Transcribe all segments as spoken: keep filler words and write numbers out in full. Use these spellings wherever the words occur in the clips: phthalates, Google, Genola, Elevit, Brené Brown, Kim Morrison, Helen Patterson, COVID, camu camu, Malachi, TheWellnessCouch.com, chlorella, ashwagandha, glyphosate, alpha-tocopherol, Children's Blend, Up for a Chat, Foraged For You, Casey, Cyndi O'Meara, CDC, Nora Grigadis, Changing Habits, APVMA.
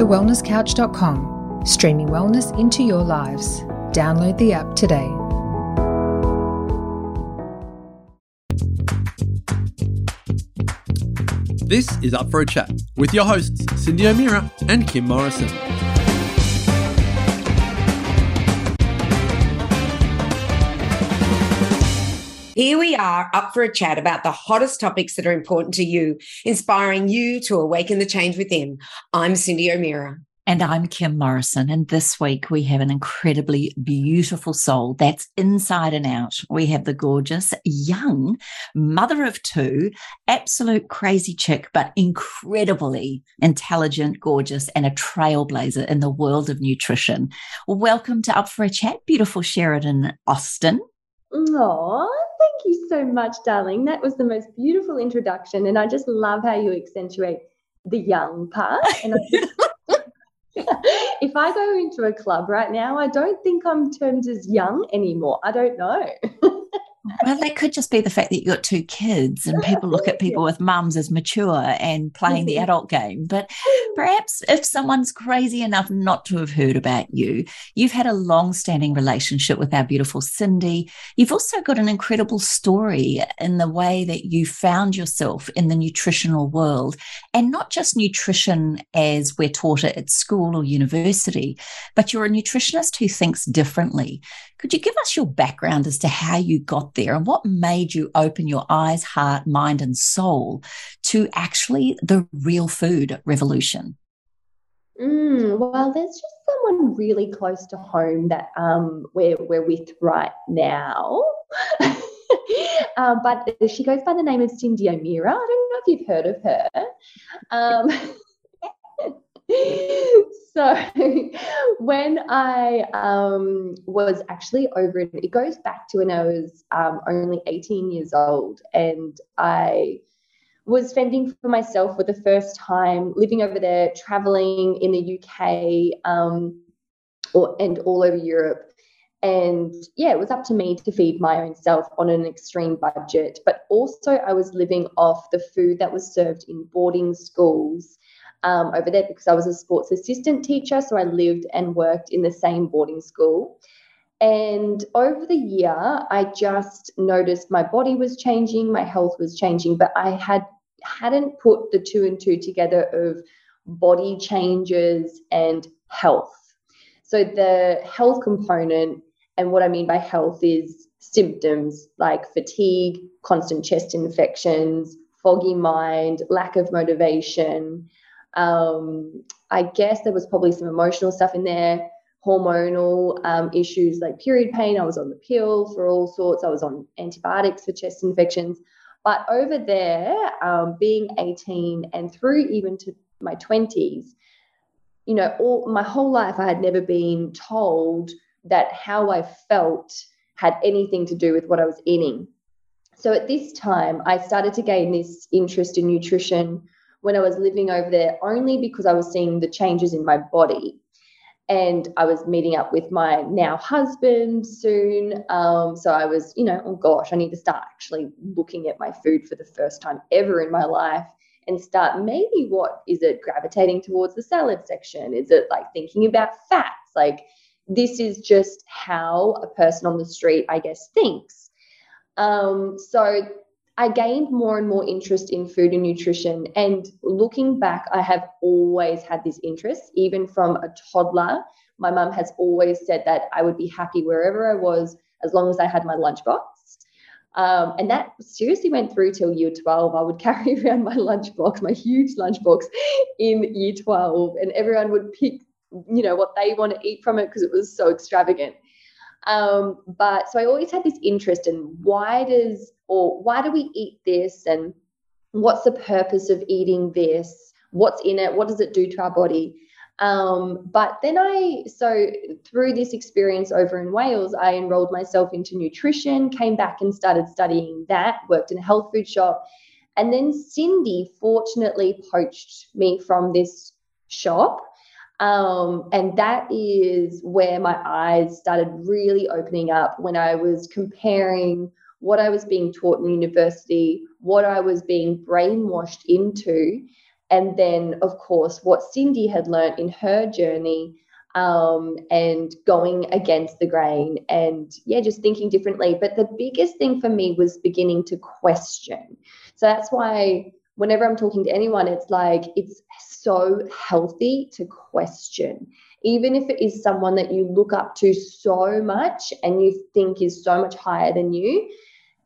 the wellness couch dot com, streaming wellness into your lives. Download the app today. This is Up for a Chat with your hosts, Cyndi O'Meara and Kim Morrison. Here we are, up for a chat about the hottest topics that are important to you, inspiring you to awaken the change within. I'm Cyndi O'Meara. And I'm Kim Morrison. And this week we have an incredibly beautiful soul that's inside and out. We have the gorgeous, young, mother of two, absolute crazy chick, but incredibly intelligent, gorgeous, and a trailblazer in the world of nutrition. Welcome to Up for a Chat, beautiful Sheridan Austin. Aww, thank you so much, darling. That was the most beautiful introduction. And I just love how you accentuate the young part. And I just, if I go into a club right now, I don't think I'm termed as young anymore. I don't know. Well, that could just be the fact that you've got two kids and people look at people with mums as mature and playing the adult game. But perhaps if someone's crazy enough not to have heard about you, you've had a long-standing relationship with our beautiful Cyndi. You've also got an incredible story in the way that you found yourself in the nutritional world, and not just nutrition as we're taught it at school or university, but you're a nutritionist who thinks differently. Could you give us your background as to how you got there and what made you open your eyes, heart, mind, and soul to actually the real food revolution? Mm, well, there's just someone really close to home that um, we're, we're with right now. uh, but she goes by the name of Cyndi O'Meara. I don't know if you've heard of her. Um So when I um, was actually over, it goes back to when I was um, only eighteen years old, and I was fending for myself for the first time, living over there, traveling in the U K um, or, and all over Europe. And, yeah, it was up to me to feed my own self on an extreme budget. But also I was living off the food that was served in boarding schools Um, over there, because I was a sports assistant teacher, so I lived and worked in the same boarding school. And over the year, I just noticed my body was changing, my health was changing, but I had, hadn't put the two and two together of body changes and health. So the health component, and what I mean by health is symptoms like fatigue, constant chest infections, foggy mind, lack of motivation. Um, I guess there was probably some emotional stuff in there, hormonal um, issues like period pain. I was on the pill for all sorts. I was on antibiotics for chest infections. But over there, um, being eighteen and through even to my twenties, you know, all my whole life I had never been told that how I felt had anything to do with what I was eating. So at this time, I started to gain this interest in nutrition when I was living over there, only because I was seeing the changes in my body. And I was meeting up with my now husband soon. Um, so I was, you know, oh gosh, I need to start actually looking at my food for the first time ever in my life and start maybe what is it gravitating towards the salad section? Is it like thinking about fats? Like this is just how a person on the street, I guess, thinks. Um, so I gained more and more interest in food and nutrition, and looking back, I have always had this interest, even from a toddler. My mum has always said that I would be happy wherever I was as long as I had my lunchbox. Um, and that seriously went through till year twelve. I would carry around my lunchbox, my huge lunchbox in year twelve, and everyone would pick, you know, what they want to eat from it because it was so extravagant. Um, but so I always had this interest in why does or why do we eat this, and what's the purpose of eating this? What's in it? What does it do to our body? Um, but then I, so through this experience over in Wales, I enrolled myself into nutrition, came back and started studying that, worked in a health food shop. And then Cyndi fortunately poached me from this shop. Um, and that is where my eyes started really opening up, when I was comparing what I was being taught in university, what I was being brainwashed into, And then, of course, what Cyndi had learned in her journey um, and going against the grain and, yeah, just thinking differently. But the biggest thing for me was beginning to question. So that's why whenever I'm talking to anyone, it's like it's so healthy to question. Even if it is someone that you look up to so much and you think is so much higher than you,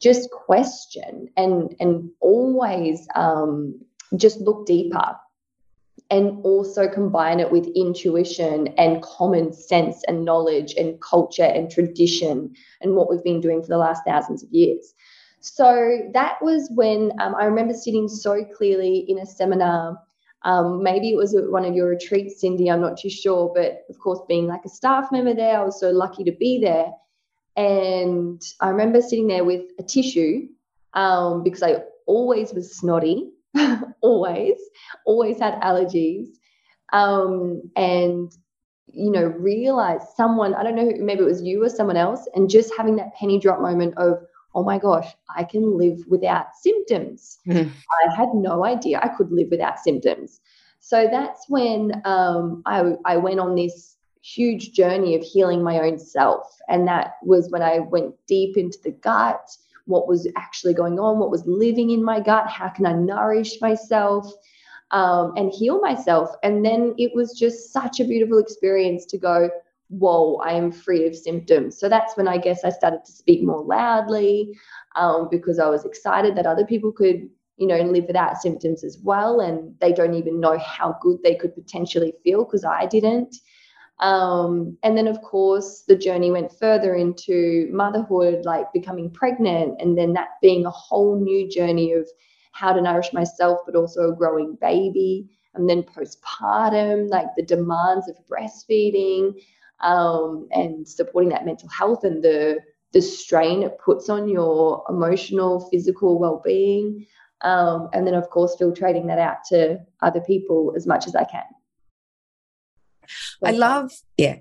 just question and, and always um, just look deeper, and also combine it with intuition and common sense and knowledge and culture and tradition and what we've been doing for the last thousands of years. So that was when um, I remember sitting so clearly in a seminar. Um, maybe it was at one of your retreats, Cyndi, I'm not too sure, but of course being like a staff member there, I was so lucky to be there. And I remember sitting there with a tissue um, because I always was snotty, always, always had allergies, um, and, you know, realized someone, I don't know, maybe it was you or someone else, and just having that penny drop moment of, oh my gosh, I can live without symptoms. Mm-hmm. I had no idea I could live without symptoms. So that's when um, I, I went on this huge journey of healing my own self. And that was when I went deep into the gut, what was actually going on, what was living in my gut, how can I nourish myself um, and heal myself. And then it was just such a beautiful experience to go, whoa, I am free of symptoms. So that's when I guess I started to speak more loudly um, because I was excited that other people could, you know, live without symptoms as well, and they don't even know how good they could potentially feel because I didn't. Um, and then, of course, the journey went further into motherhood, like becoming pregnant, and then that being a whole new journey of how to nourish myself but also a growing baby, and then postpartum, like the demands of breastfeeding. Um, and supporting that mental health and the the strain it puts on your emotional, physical well-being, um, and then, of course, filtrating that out to other people as much as I can. I love, yeah,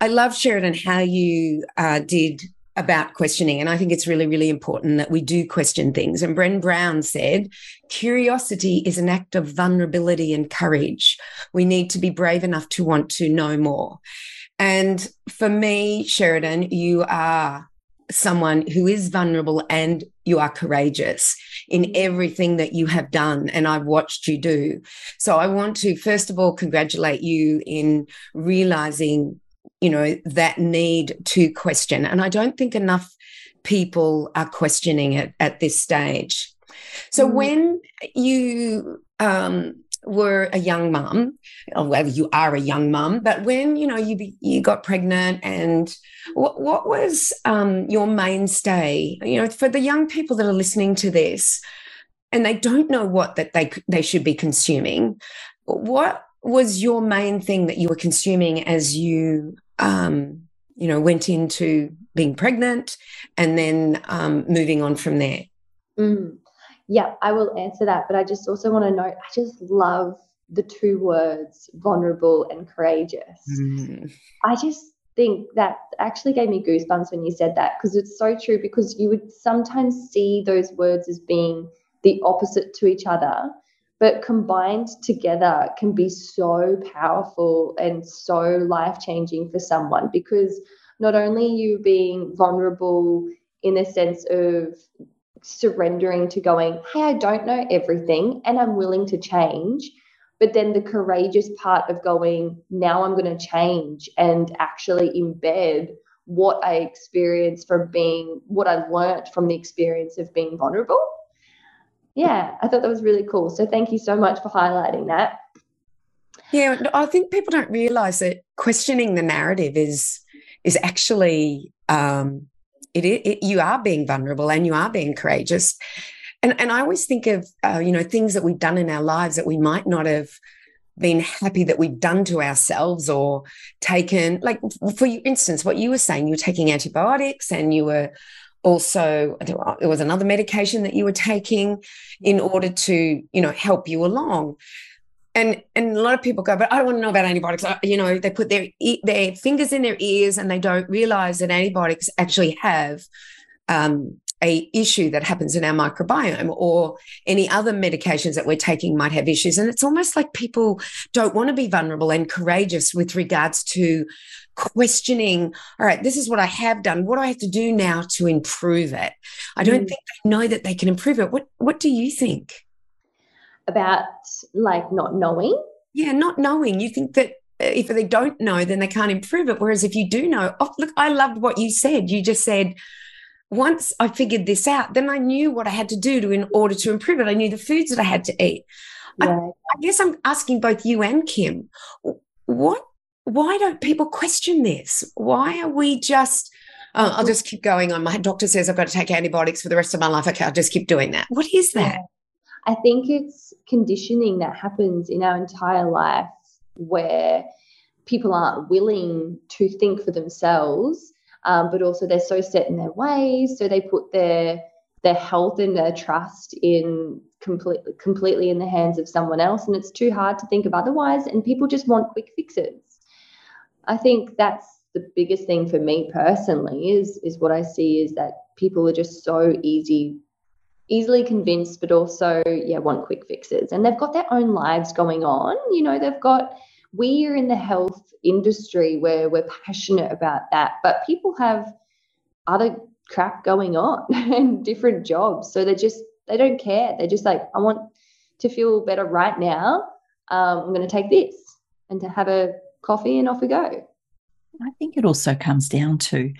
I love, Sheridan, how you uh, did about questioning, and I think it's really, really important that we do question things. And Brené Brown said, curiosity is an act of vulnerability and courage. We need to be brave enough to want to know more. And for me, Sheridan, you are someone who is vulnerable and you are courageous in everything that you have done, and I've watched you do. So I want to, first of all, congratulate you in realising, you know, that need to question. And I don't think enough people are questioning it at this stage. So mm. when you... Um, were a young mum, well, you are a young mum, but when, you know, you be, you got pregnant, and what, what was um, your mainstay? You know, for the young people that are listening to this and they don't know what that they they should be consuming, what was your main thing that you were consuming as you, um, you know, went into being pregnant and then um, moving on from there? Mm. Yeah, I will answer that. But I just also want to note, I just love the two words, vulnerable and courageous. Mm. I just think that actually gave me goosebumps when you said that, because it's so true, because you would sometimes see those words as being the opposite to each other, but combined together can be so powerful and so life-changing for someone, because not only you being vulnerable in a sense of surrendering to going, hey, I don't know everything and I'm willing to change, but then the courageous part of going, now I'm going to change and actually embed what I experienced from being, what I learned from the experience of being vulnerable. Yeah, I thought that was really cool. So thank you so much for highlighting that. Yeah, I think people don't realise that questioning the narrative is is actually um It, it, you are being vulnerable and you are being courageous. And and I always think of, uh, you know, things that we've done in our lives that we might not have been happy that we've done to ourselves or taken. Like, for instance, what you were saying, you were taking antibiotics and you were also, there was another medication that you were taking in order to, you know, help you along. And and a lot of people go, but I don't want to know about antibiotics. You know, they put their their fingers in their ears and they don't realise that antibiotics actually have um, a issue that happens in our microbiome, or any other medications that we're taking might have issues. And it's almost like people don't want to be vulnerable and courageous with regards to questioning, all right, this is what I have done. What do I have to do now to improve it? I don't mm. think they know that they can improve it. What What do you think? About like not knowing? Yeah, not knowing. You think that if they don't know, then they can't improve it. Whereas if you do know, oh, look, I loved what you said. You just said, once I figured this out, then I knew what I had to do to in order to improve it. I knew the foods that I had to eat. Yeah. I, I guess I'm asking both you and Kim, what? Why don't people question this? Why are we just, uh, I'll just keep going on. My doctor says I've got to take antibiotics for the rest of my life. Okay, I'll just keep doing that. What is that? Yeah. I think it's conditioning that happens in our entire life, where people aren't willing to think for themselves, um, but also they're so set in their ways, so they put their their health and their trust in completely completely in the hands of someone else, and it's too hard to think of otherwise, and people just want quick fixes. I think that's the biggest thing for me personally is is what I see is that people are just so easy easily convinced, but also, yeah, want quick fixes. And they've got their own lives going on. You know, they've got, we're in the health industry where we're passionate about that, but people have other crap going on and different jobs. So they just, they don't care. They're just like, I want to feel better right now. Um, I'm going to take this and to have a coffee and off we go. I think it also comes down to,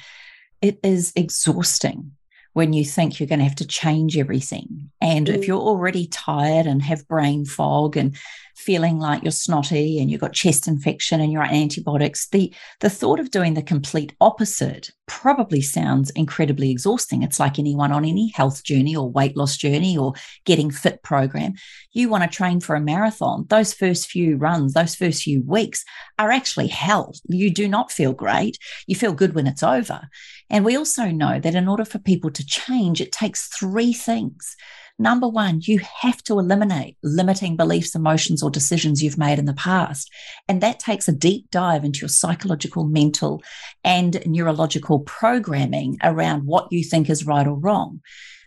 it is exhausting when you think you're going to have to change everything. And mm. if you're already tired and have brain fog and feeling like you're snotty and you've got chest infection and you're on antibiotics, the, the thought of doing the complete opposite probably sounds incredibly exhausting. It's like anyone on any health journey or weight loss journey or getting fit program. You want to train for a marathon. Those first few runs, those first few weeks are actually hell. You do not feel great. You feel good when it's over. And we also know that in order for people to change, it takes three things. Number one, you have to eliminate limiting beliefs, emotions, or decisions you've made in the past. And that takes a deep dive into your psychological, mental, and neurological programming around what you think is right or wrong.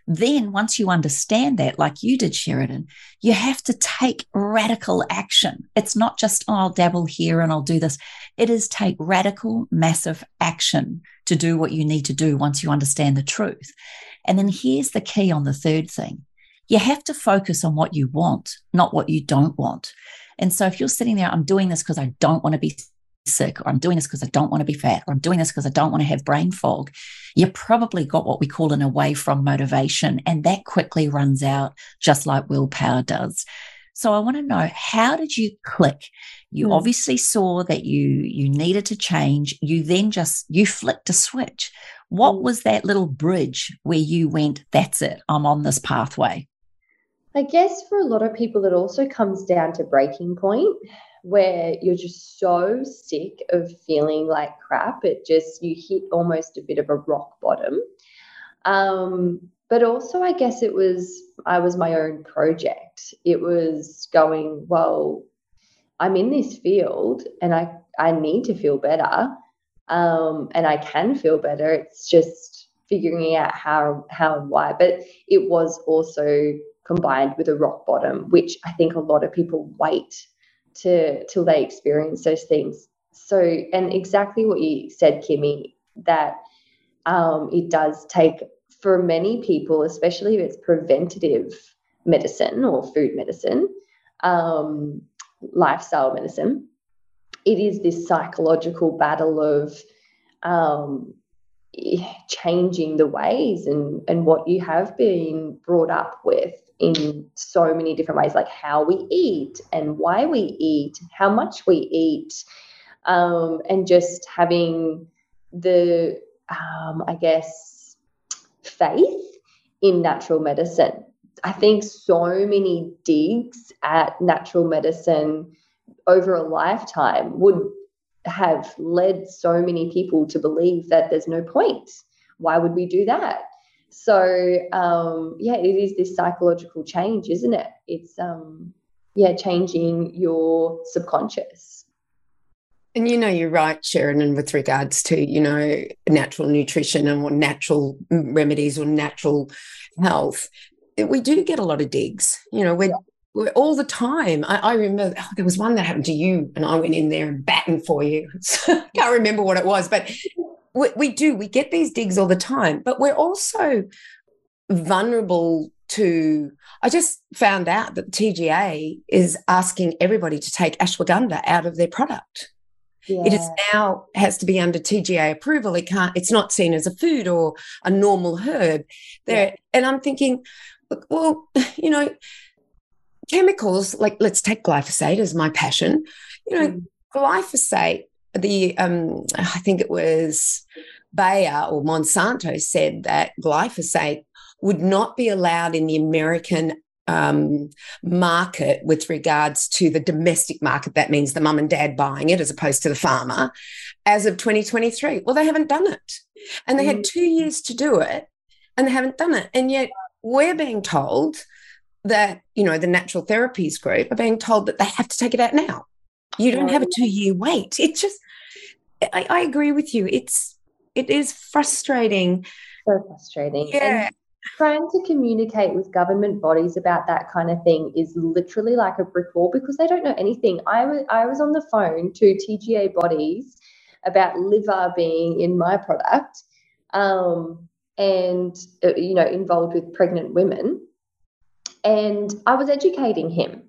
Then once you understand that, like you did, Sheridan, you have to take radical action. It's not just, oh, I'll dabble here and I'll do this. It is take radical, massive action to do what you need to do once you understand the truth. And then here's the key on the third thing. You have to focus on what you want, not what you don't want. And so if you're sitting there, I'm doing this because I don't want to be sick, or I'm doing this because I don't want to be fat, or I'm doing this because I don't want to have brain fog, you probably got what we call an away from motivation. And that quickly runs out, just like willpower does. So I want to know, how did you click? You mm. obviously saw that you you needed to change. You then just, you flicked a switch. What mm. was that little bridge where you went, that's it, I'm on this pathway? I guess for a lot of people, it also comes down to breaking point, where you're just so sick of feeling like crap. It just, you hit almost a bit of a rock bottom. Um, but also I guess it was, I was my own project. It was going, well, I'm in this field and I, I need to feel better. Um, and I can feel better. It's just figuring out how, how and why. But it was also combined with a rock bottom, which I think a lot of people wait to till they experience those things. So, and exactly what you said, Kimmy, that um, it does take, for many people, especially if it's preventative medicine or food medicine, um, lifestyle medicine, it is this psychological battle of um, changing the ways and, and what you have been brought up with in so many different ways, like how we eat and why we eat, how much we eat, um, and just having the, um, I guess, faith in natural medicine. I think so many digs at natural medicine over a lifetime would have led so many people to believe that there's no point. Why would we do that? So, um, yeah, it is this psychological change, isn't it? It's, um, yeah, changing your subconscious. And, you know, you're right, Sheridan, with regards to, you know, natural nutrition and or natural remedies or natural health. We do get a lot of digs, you know, we're, yeah. we're all the time. I, I remember oh, there was one that happened to you and I went in there and battened for you. So I can't remember what it was, but we, we do, we get these digs all the time, but we're also vulnerable to, I just found out that T G A is asking everybody to take ashwagandha out of their product. Yeah. It is now has to be under T G A approval. It can't, it's not seen as a food or a normal herb there. Yeah. And I'm thinking, well, you know, chemicals, like let's take glyphosate as my passion. You know, mm. glyphosate, the um, I think it was Bayer or Monsanto said that glyphosate would not be allowed in the American um, market with regards to the domestic market. That means the mum and dad buying it as opposed to the farmer as of twenty twenty-three. Well, they haven't done it. And they mm. had two years to do it and they haven't done it. And yet we're being told that, you know, the natural therapies group are being told that they have to take it out now. You don't have a two-year wait. It just, I, I agree with you. It's, it is frustrating. So frustrating. Yeah. And trying to communicate with government bodies about that kind of thing is literally like a brick wall because they don't know anything. I was, I was on the phone to T G A bodies about liver being in my product um, and, uh, you know, involved with pregnant women. And I was educating him.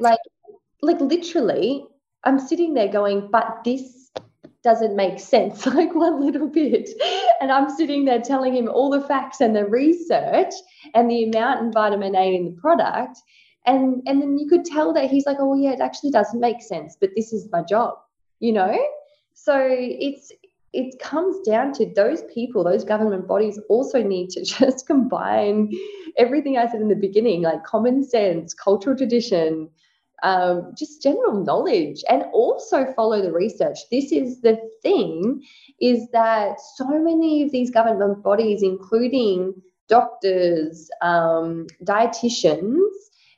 Like, like literally, I'm sitting there going, but this doesn't make sense, like one little bit. And I'm sitting there telling him all the facts and the research and the amount of vitamin A in the product. And, and then you could tell that he's like, oh, well, yeah, it actually doesn't make sense, but this is my job, you know? So it's it comes down to those people, those government bodies also need to just combine everything I said in the beginning, like common sense, cultural tradition, um, just general knowledge, and also follow the research. This is the thing, is that so many of these government bodies, including doctors, um, dietitians,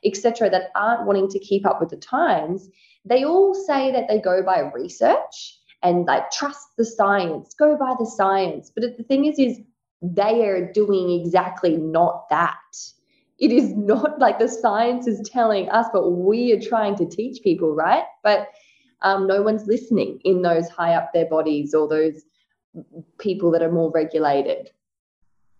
et cetera, that aren't wanting to keep up with the times, they all say that they go by research and like trust the science, go by the science. But the thing is, is they are doing exactly not that. It is not like the science is telling us, but we are trying to teach people, right? But um, no one's listening in those high up their bodies or those people that are more regulated.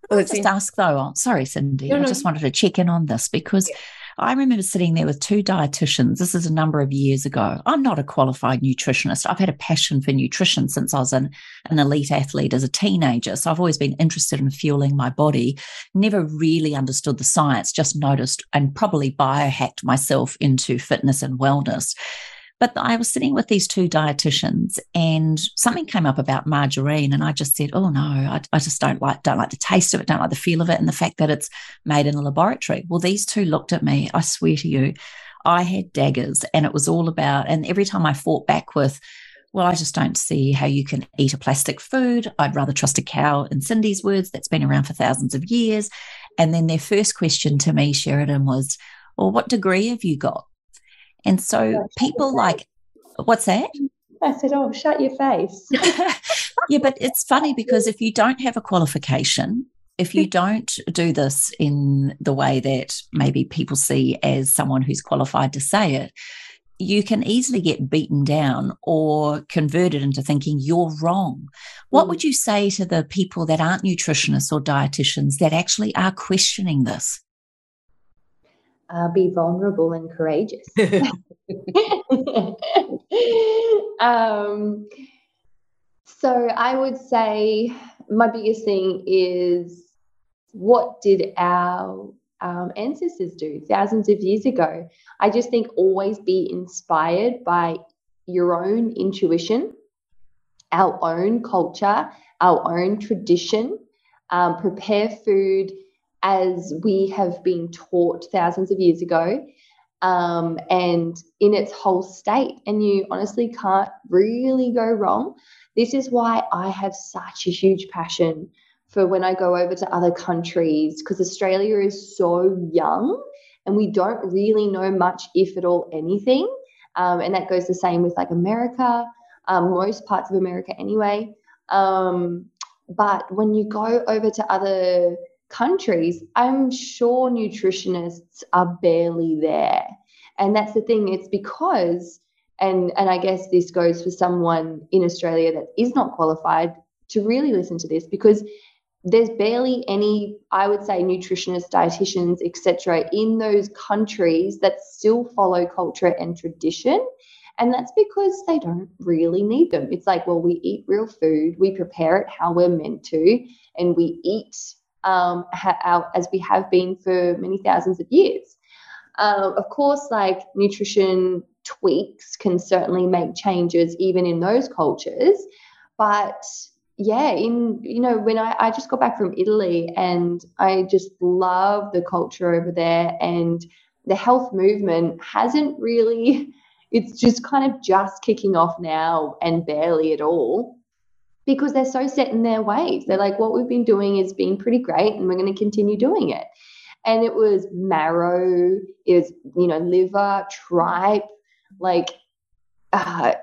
Well, let's just ask though, oh, sorry, Cyndi, no, no, I just wanted to check in on this because yeah. I remember sitting there with two dietitians. This is a number of years ago. I'm not a qualified nutritionist. I've had a passion for nutrition since I was an, an elite athlete as a teenager. So I've always been interested in fueling my body, never really understood the science, just noticed and probably biohacked myself into fitness and wellness. But I was sitting with these two dietitians and something came up about margarine and I just said, oh, no, I, I just don't like don't like the taste of it, don't like the feel of it and the fact that it's made in a laboratory. Well, these two looked at me, I swear to you, I had daggers and it was all about, and every time I fought back with, well, I just don't see how you can eat a plastic food. I'd rather trust a cow, in Cyndi's words, that's been around for thousands of years. And then their first question to me, Sheridan, was, well, what degree have you got? And so people like, what's that? I said, oh, shut your face. Yeah, but it's funny because if you don't have a qualification, if you don't do this in the way that maybe people see as someone who's qualified to say it, you can easily get beaten down or converted into thinking you're wrong. What would you say to the people that aren't nutritionists or dietitians that actually are questioning this? Uh, be vulnerable and courageous. um, so I would say my biggest thing is what did our um, ancestors do thousands of years ago? I just think always be inspired by your own intuition, our own culture, our own tradition, um, prepare food as we have been taught thousands of years ago um, and in its whole state. And you honestly can't really go wrong. This is why I have such a huge passion for when I go over to other countries, because Australia is so young and we don't really know much, if at all, anything. Um, and that goes the same with like America. um, most parts of America anyway. Um, but when you go over to other countries, I'm sure nutritionists are barely there. And that's the thing. It's because, and, and I guess this goes for someone in Australia that is not qualified to really listen to this, because there's barely any, I would say, nutritionists, dietitians, et cetera, in those countries that still follow culture and tradition. And that's because they don't really need them. It's like, well, we eat real food, we prepare it how we're meant to, and we eat um, ha- our, as we have been for many thousands of years. Uh, of course, like nutrition tweaks can certainly make changes even in those cultures. But yeah, in, you know, when I, I just got back from Italy, and I just love the culture over there, and the health movement hasn't really, it's just kind of just kicking off now, and barely at all, because they're so set in their ways. They're like, what we've been doing has been pretty great, and we're going to continue doing it. And it was marrow, it was, you know, liver, tripe, like, uh,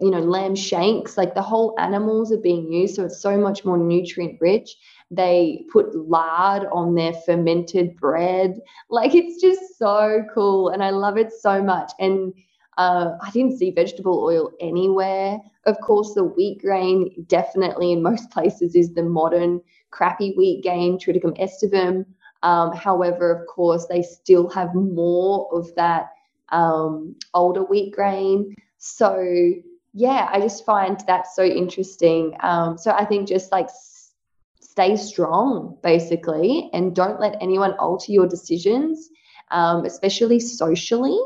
you know, lamb shanks, like the whole animals are being used. So it's so much more nutrient rich. They put lard on their fermented bread. Like, it's just so cool. And I love it so much. And uh, I didn't see vegetable oil anywhere. Of course, the wheat grain definitely in most places is the modern crappy wheat grain, triticum aestivum. Um, however, of course, they still have more of that um, older wheat grain. So, yeah, I just find that so interesting. Um, so I think just like s- stay strong, basically, and don't let anyone alter your decisions, um, especially socially.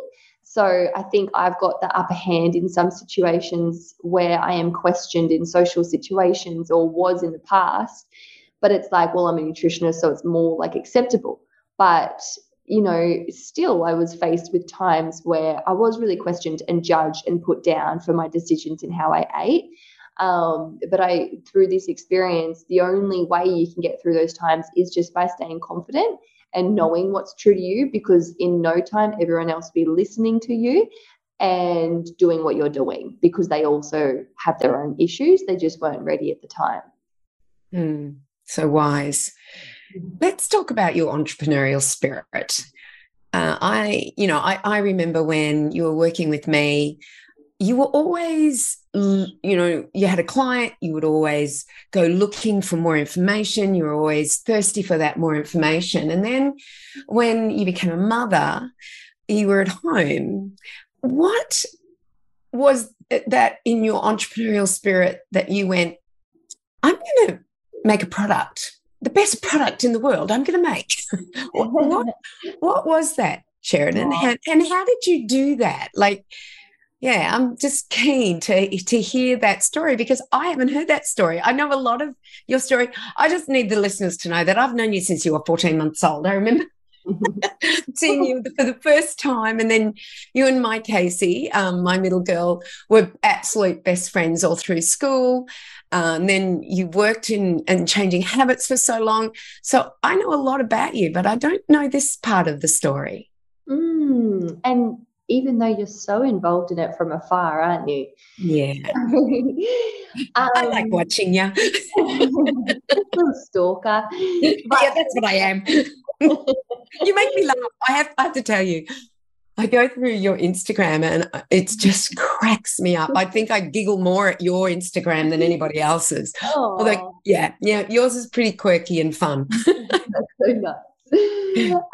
So I think I've got the upper hand in some situations where I am questioned in social situations, or was in the past. But it's like, well, I'm a nutritionist, so it's more like acceptable. But, you know, still I was faced with times where I was really questioned and judged and put down for my decisions in how I ate. Um, but I, through this experience, the only way you can get through those times is just by staying confident and knowing what's true to you, because in no time, everyone else will be listening to you and doing what you're doing, because they also have their own issues. They just weren't ready at the time. Mm. So wise. Let's talk about your entrepreneurial spirit. Uh, I, you know, I, I remember when you were working with me, you were always, you know, you had a client, you would always go looking for more information. You were always thirsty for that more information. And then when you became a mother, you were at home. What was that in your entrepreneurial spirit that you went, I'm going to make a product, the best product in the world I'm going to make? what, what was that, Sheridan? Oh. How, and how did you do that? Like, yeah, I'm just keen to, to hear that story, because I haven't heard that story. I know a lot of your story. I just need the listeners to know that I've known you since you were fourteen months old. I remember seeing you for the first time, and then you and my Casey, um, my middle girl, were absolute best friends all through school. Um, then you worked in and changing habits for so long. So I know a lot about you, but I don't know this part of the story. Mm, and even though you're so involved in it from afar, aren't you? Yeah. um, I like watching you. Little stalker. But yeah, that's what I am. You make me laugh. I have, I have to tell you. I go through your Instagram and it just cracks me up. I think I giggle more at your Instagram than anybody else's. Oh, although, yeah, yeah, yours is pretty quirky and fun. That's so nice. Um,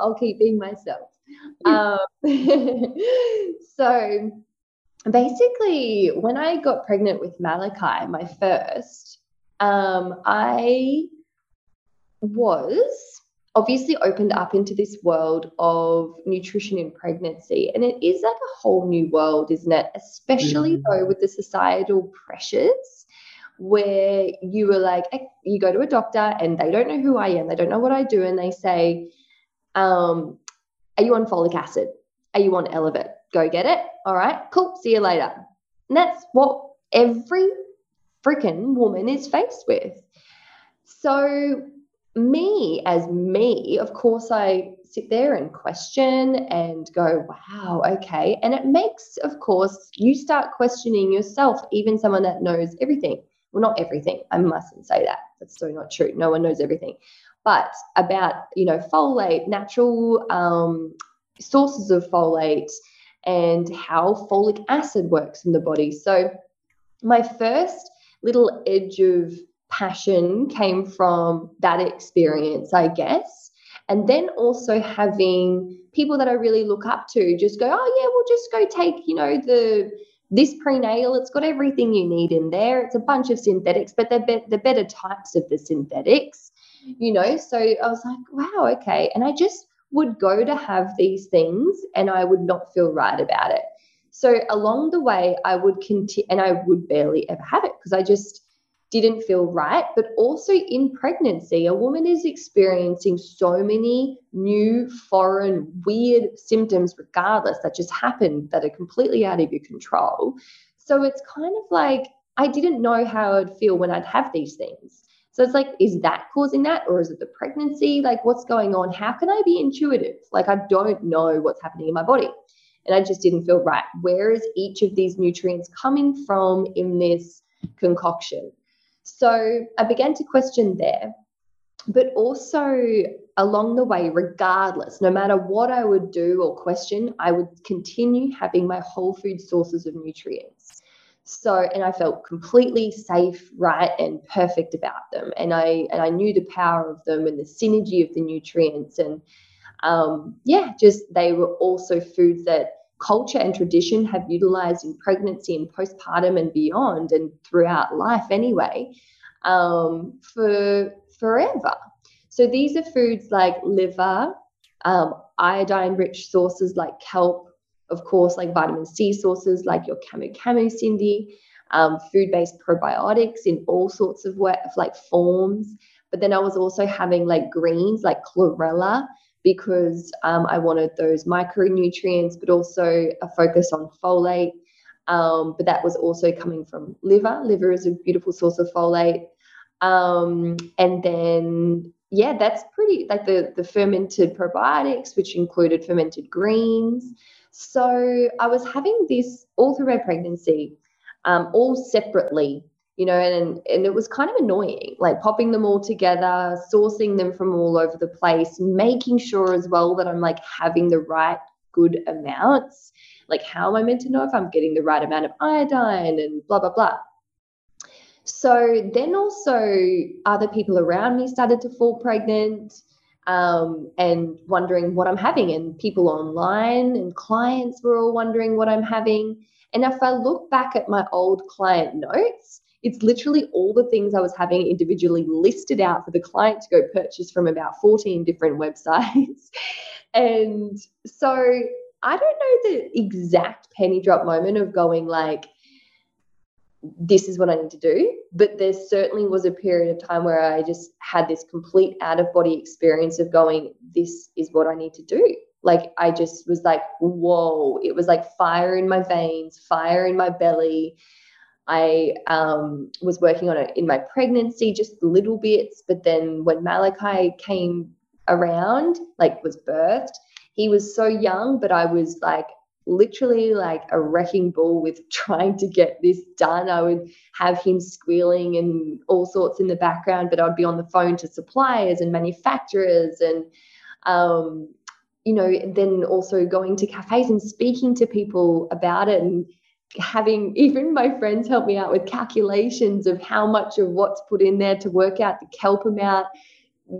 I'll keep being myself. Um, so basically, when I got pregnant with Malachi, my first, um, I was obviously opened up into this world of nutrition in pregnancy. And it is like a whole new world, isn't it? Especially mm. though with the societal pressures, where you were like, you go to a doctor and they don't know who I am. They don't know what I do. And they say, um, are you on folic acid? Are you on Elevit? Go get it. All right, cool. See you later. And that's what every freaking woman is faced with. So me as me, of course, I sit there and question and go, wow, okay. And it makes, of course, you start questioning yourself, even someone that knows everything. Well, not everything. I mustn't say that. That's so not true. No one knows everything. But about, you know, folate, natural um, sources of folate and how folic acid works in the body. So my first little edge of passion came from that experience, I guess. And then also having people that I really look up to just go, oh, yeah, we'll just go take, you know, the this prenatal. It's got everything you need in there. It's a bunch of synthetics, but they're, be- they're better types of the synthetics, you know. So I was like, wow, okay. And I just would go to have these things and I would not feel right about it. So along the way, I would continue, and I would barely ever have it because I just didn't feel right. But also in pregnancy, a woman is experiencing so many new, foreign, weird symptoms, regardless, that just happen, that are completely out of your control. So it's kind of like, I didn't know how I'd feel when I'd have these things. So it's like, is that causing that? Or is it the pregnancy? Like, what's going on? How can I be intuitive? Like, I don't know what's happening in my body. And I just didn't feel right. Where is each of these nutrients coming from in this concoction? So I began to question there, but also along the way, regardless, no matter what I would do or question, I would continue having my whole food sources of nutrients. So, and I felt completely safe, right, and perfect about them. And I, and I knew the power of them and the synergy of the nutrients. And um, yeah, just they were also foods that culture and tradition have utilized in pregnancy and postpartum and beyond and throughout life anyway, um, for forever. So these are foods like liver, um, iodine-rich sources like kelp, of course, like vitamin C sources like your Camu Camu, Cyndi, um, food-based probiotics in all sorts of work, like forms. But then I was also having like greens like chlorella, because um, I wanted those micronutrients, but also a focus on folate. Um, but that was also coming from liver. Liver is a beautiful source of folate. Um, and then, yeah, that's pretty, like the, the fermented probiotics, which included fermented greens. So I was having this all through my pregnancy, um, all separately, you know, and, and it was kind of annoying, like popping them all together, sourcing them from all over the place, making sure as well that I'm like having the right good amounts. Like, how am I meant to know if I'm getting the right amount of iodine and blah, blah, blah. So then also other people around me started to fall pregnant um, and wondering what I'm having, and people online and clients were all wondering what I'm having. And if I look back at my old client notes, it's literally all the things I was having individually listed out for the client to go purchase from about fourteen different websites. And so I don't know the exact penny drop moment of going like, this is what I need to do. But there certainly was a period of time where I just had this complete out-of-body experience of going, this is what I need to do. Like, I just was like, whoa, it was like fire in my veins, fire in my belly. I um, was working on it in my pregnancy, just little bits. But then when Malachi came around, like was birthed, he was so young, but I was like literally like a wrecking ball with trying to get this done. I would have him squealing and all sorts in the background, but I'd be on the phone to suppliers and manufacturers and, um, you know, then also going to cafes and speaking to people about it, and having even my friends help me out with calculations of how much of what's put in there to work out the kelp amount,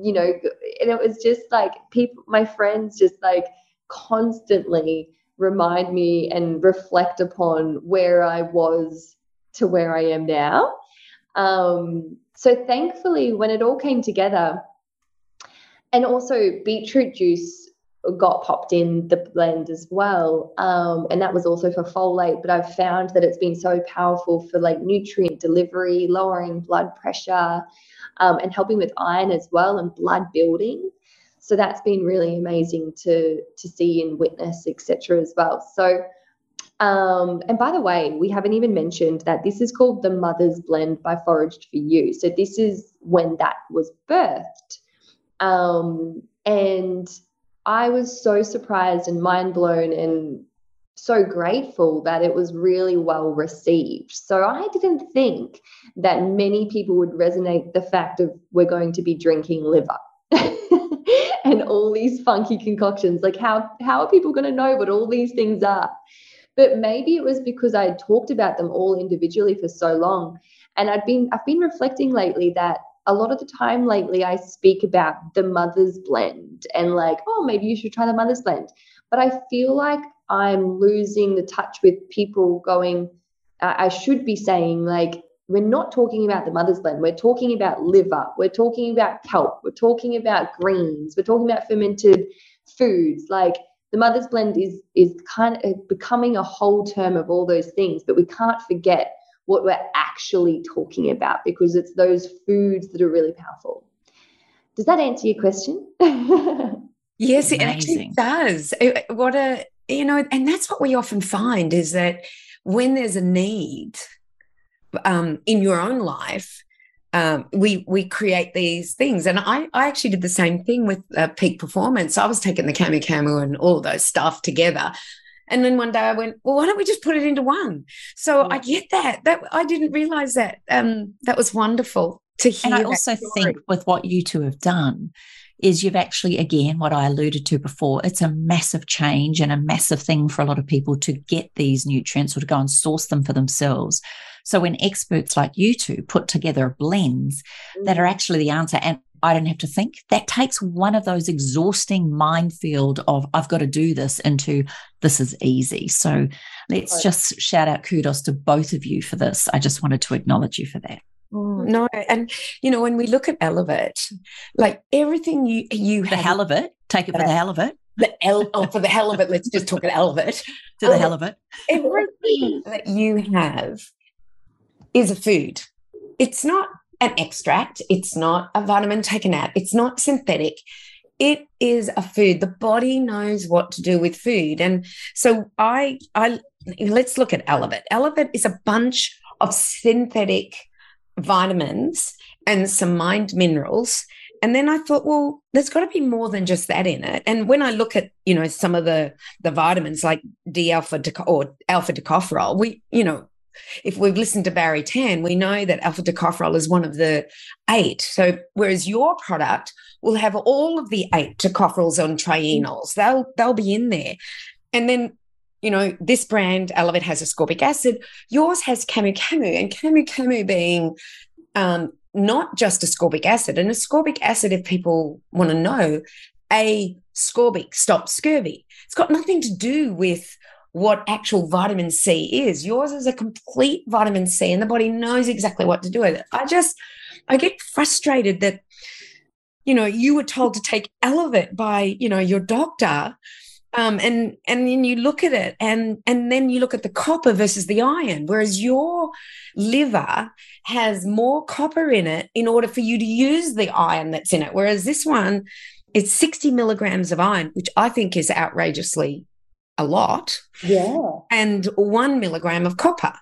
you know. And it was just like people, my friends just like constantly remind me and reflect upon where I was to where I am now. Um, so thankfully when it all came together, and also beetroot juice got popped in the blend as well, um, and that was also for folate, but I've found that it's been so powerful for like nutrient delivery, lowering blood pressure, um, and helping with iron as well and blood building. So that's been really amazing to to see and witness, et cetera as well. So um, and by the way, we haven't even mentioned that this is called the Mother's Blend by Foraged For You. So this is when that was birthed. Um, and I was so surprised and mind blown and so grateful that it was really well received. So I didn't think that many people would resonate the fact of we're going to be drinking liver and all these funky concoctions. Like how, how are people going to know what all these things are? But maybe it was because I had talked about them all individually for so long. And I've been, I've been reflecting lately that a lot of the time lately I speak about the Mother's Blend and like, oh, maybe you should try the Mother's Blend. But I feel like I'm losing the touch with people going, uh, I should be saying like, we're not talking about the Mother's Blend. We're talking about liver. We're talking about kelp. We're talking about greens. We're talking about fermented foods. Like the Mother's Blend is, is kind of becoming a whole term of all those things, but we can't forget what we're actually talking about because it's those foods that are really powerful. Does that answer your question? Yes, it Amazing. Actually does. It, what a, you know, and that's what we often find is that when there's a need um, in your own life, um, we we create these things. And I, I actually did the same thing with uh, peak performance. I was taking the camu camu and all those stuff together. And then one day I went, well, why don't we just put it into one? So mm. I get that. That I didn't realize that. Um, that was wonderful to hear. And I also think with what you two have done is you've actually, again, what I alluded to before, it's a massive change and a massive thing for a lot of people to get these nutrients or to go and source them for themselves. So when experts like you two put together blends mm. that are actually the answer and I don't have to think, that takes one of those exhausting minefield of I've got to do this into this is easy. So let's just shout out kudos to both of you for this. I just wanted to acknowledge you for that. Mm. No, and you know, when we look at Elevit, like everything you you the have, hell of it, take it for the hell of it. The el oh, for the hell of it, let's just talk at Elevit. To the um, hell of it. Everything that you have is a food. It's not an extract. It's not a vitamin taken out. It's not synthetic. It is a food. The body knows what to do with food. And so I, I let's look at Elevit. Elevit is a bunch of synthetic vitamins and some mined minerals. And then I thought, well, there's got to be more than just that in it. And when I look at, you know, some of the, the vitamins like D-alpha or alpha-tocopherol, we, you know, if we've listened to Barry Tan, we know that alpha-tocopherol is one of the eight. So whereas your product will have all of the eight tocopherols and trienols, they'll they'll be in there. And then, you know, this brand, Elevit, has ascorbic acid. Yours has camu camu, and camu camu being um, not just ascorbic acid. And ascorbic acid, if people want to know, ascorbic stops scurvy. It's got nothing to do with what actual vitamin C is. Yours is a complete vitamin C and the body knows exactly what to do with it. I just, I get frustrated that, you know, you were told to take Elevit by, you know, your doctor um, and and then you look at it and and then you look at the copper versus the iron, whereas your liver has more copper in it in order for you to use the iron that's in it, whereas this one, it's sixty milligrams of iron, which I think is outrageously a lot, yeah, and one milligram of copper,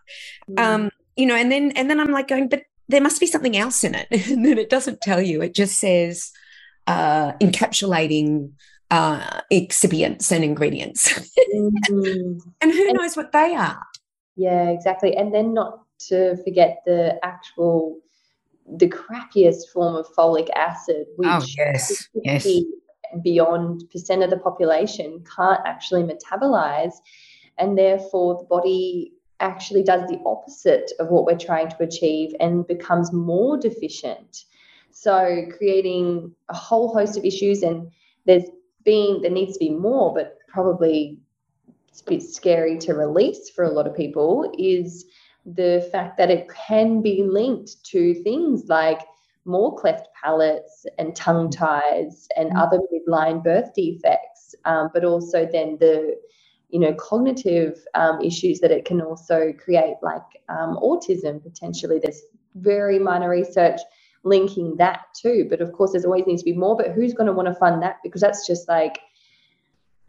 mm. um, you know, and then and then I'm like going, but there must be something else in it, and then it doesn't tell you. It just says uh, encapsulating uh, excipients and ingredients, mm. and who and, knows what they are? Yeah, exactly. And then not to forget the actual, the crappiest form of folic acid, which oh yes, yes. beyond percent of the population can't actually metabolize, and therefore the body actually does the opposite of what we're trying to achieve and becomes more deficient, so creating a whole host of issues. And there's been there needs to be more, but probably it's a bit scary to release for a lot of people, is the fact that it can be linked to things like more cleft palates and tongue ties and mm. other midline birth defects, um, but also then the, you know, cognitive um, issues that it can also create, like um, autism potentially. There's very minor research linking that too, but of course there's always needs to be more. But who's going to want to fund that? Because that's just like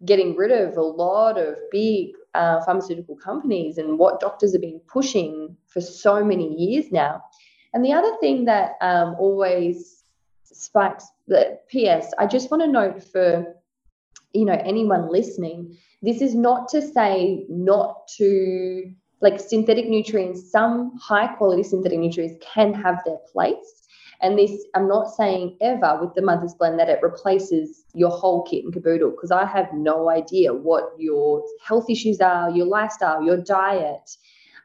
getting rid of a lot of big uh, pharmaceutical companies and what doctors have been pushing for so many years now. And the other thing that um, always spikes the P S, I just want to note for you know, anyone listening, this is not to say not to, like, synthetic nutrients, some high quality synthetic nutrients can have their place. And this, I'm not saying ever with the Mother's Blend that it replaces your whole kit and caboodle, because I have no idea what your health issues are, your lifestyle, your diet,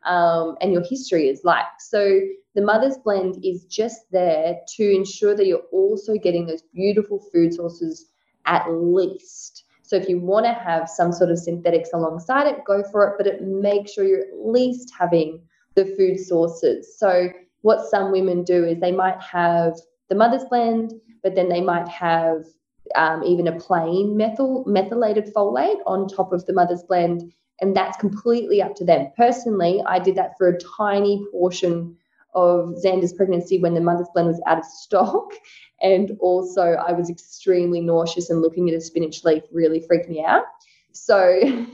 um, and your history is like. So the Mother's Blend is just there to ensure that you're also getting those beautiful food sources at least. So if you want to have some sort of synthetics alongside it, go for it, but it make sure you're at least having the food sources. So what some women do is they might have the Mother's Blend, but then they might have um, even a plain methyl, methylated folate on top of the Mother's Blend, and that's completely up to them. Personally, I did that for a tiny portion of Xander's pregnancy when the Mother's Blend was out of stock, and also I was extremely nauseous, and looking at a spinach leaf really freaked me out. So